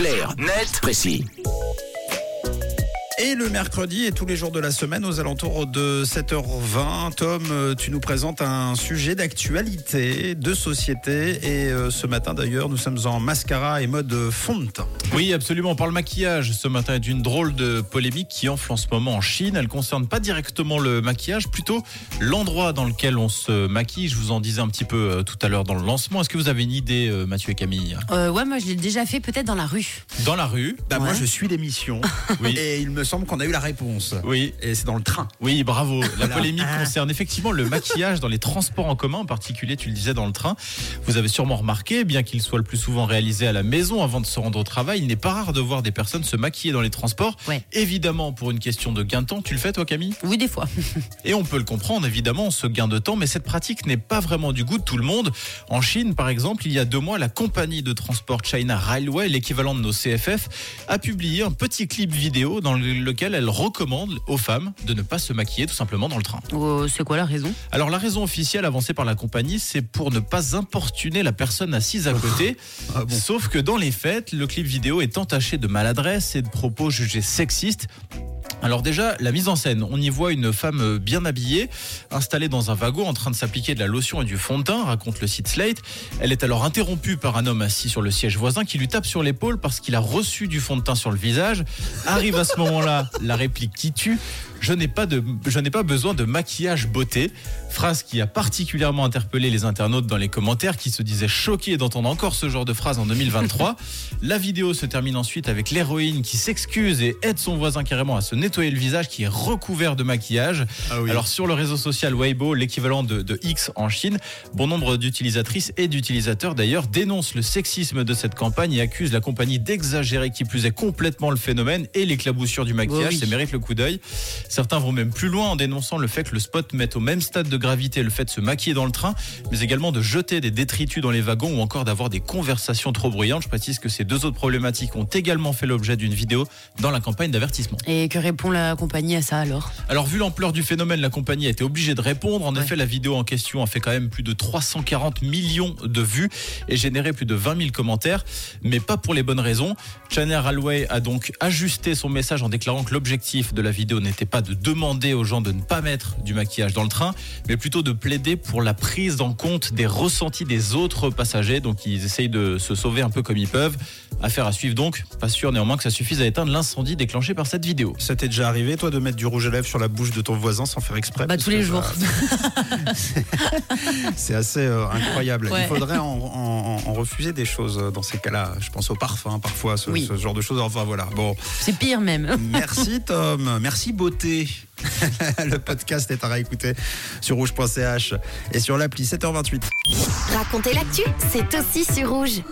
Clair, net, précis. Et le mercredi et tous les jours de la semaine, aux alentours de 7h20, Tom, tu nous présentes un sujet d'actualité, de société. Et ce matin d'ailleurs, nous sommes en mascara et mode fond de teint. Oui, absolument. On parle maquillage ce matin et d'une drôle de polémique qui enfle en ce moment en Chine. Elle ne concerne pas directement le maquillage, plutôt l'endroit dans lequel on se maquille. Je vous en disais un petit peu tout à l'heure dans le lancement. Est-ce que vous avez une idée, Mathieu et Camille ? Ouais, moi je l'ai déjà fait, peut-être dans la rue. Dans la rue ? Bah, ouais. Moi je suis l'émission. Oui. Et il me semble qu'on a eu la réponse. Oui. Et c'est dans le train. Oui, bravo. La polémique concerne effectivement le maquillage dans les transports en commun, en particulier, tu le disais, dans le train. Vous avez sûrement remarqué, bien qu'il soit le plus souvent réalisé à la maison avant de se rendre au travail, il n'est pas rare de voir des personnes se maquiller dans les transports. Ouais. Évidemment, pour une question de gain de temps. Tu le fais, toi, Camille ? Oui, des fois. Et on peut le comprendre, évidemment, ce gain de temps, mais cette pratique n'est pas vraiment du goût de tout le monde. En Chine, par exemple, il y a 2 mois, la compagnie de transport China Railway, l'équivalent de nos CFF, a publié un petit clip vidéo dans lequel elle recommande aux femmes de ne pas se maquiller tout simplement dans le train. C'est quoi la raison ? Alors la raison officielle avancée par la compagnie, c'est pour ne pas importuner la personne assise à côté. Ah bon. Sauf que dans les faits, le clip vidéo est entaché de maladresse et de propos jugés sexistes. Alors déjà, la mise en scène, on y voit une femme bien habillée, installée dans un wagon en train de s'appliquer de la lotion et du fond de teint, raconte le site Slate. Elle est alors interrompue par un homme assis sur le siège voisin qui lui tape sur l'épaule parce qu'il a reçu du fond de teint sur le visage. Arrive à ce moment-là la réplique qui tue. Je n'ai pas besoin de maquillage beauté. Phrase qui a particulièrement interpellé les internautes dans les commentaires, qui se disaient choqués d'entendre encore ce genre de phrase en 2023. La vidéo se termine ensuite avec l'héroïne qui s'excuse et aide son voisin carrément à se nettoyer le visage qui est recouvert de maquillage. Ah oui. Alors sur le réseau social Weibo, l'équivalent de X en Chine, bon nombre d'utilisatrices et d'utilisateurs d'ailleurs dénoncent le sexisme de cette campagne et accusent la compagnie d'exagérer qui plus est complètement le phénomène et l'éclaboussure du maquillage. Oui. Ça mérite le coup d'œil. Certains vont même plus loin en dénonçant le fait que le spot mette au même stade de gravité le fait de se maquiller dans le train, mais également de jeter des détritus dans les wagons ou encore d'avoir des conversations trop bruyantes. Je précise que ces 2 autres problématiques ont également fait l'objet d'une vidéo dans la campagne d'avertissement. Et que répond la compagnie à ça alors ? Alors vu l'ampleur du phénomène, la compagnie a été obligée de répondre. En effet, la vidéo en question a fait quand même plus de 340 millions de vues et généré plus de 20 000 commentaires, mais pas pour les bonnes raisons. China Railway a donc ajusté son message en déclarant que l'objectif de la vidéo n'était pas de demander aux gens de ne pas mettre du maquillage dans le train, mais plutôt de plaider pour la prise en compte des ressentis des autres passagers. Donc ils essayent de se sauver un peu comme ils peuvent. Affaire à suivre donc. Pas sûr néanmoins que ça suffise à éteindre l'incendie déclenché par cette vidéo. Ça t'est déjà arrivé, toi, de mettre du rouge à lèvres sur la bouche de ton voisin sans faire exprès ? Bah tous les jours. C'est assez incroyable. Ouais. Il faudrait en refuser des choses dans ces cas-là. Je pense au parfum parfois, ce genre de choses. Enfin voilà. Bon. C'est pire même. Merci Tom. Merci beauté. Le podcast est à réécouter sur rouge.ch et sur l'appli 7h28. Racontez l'actu, c'est aussi sur Rouge.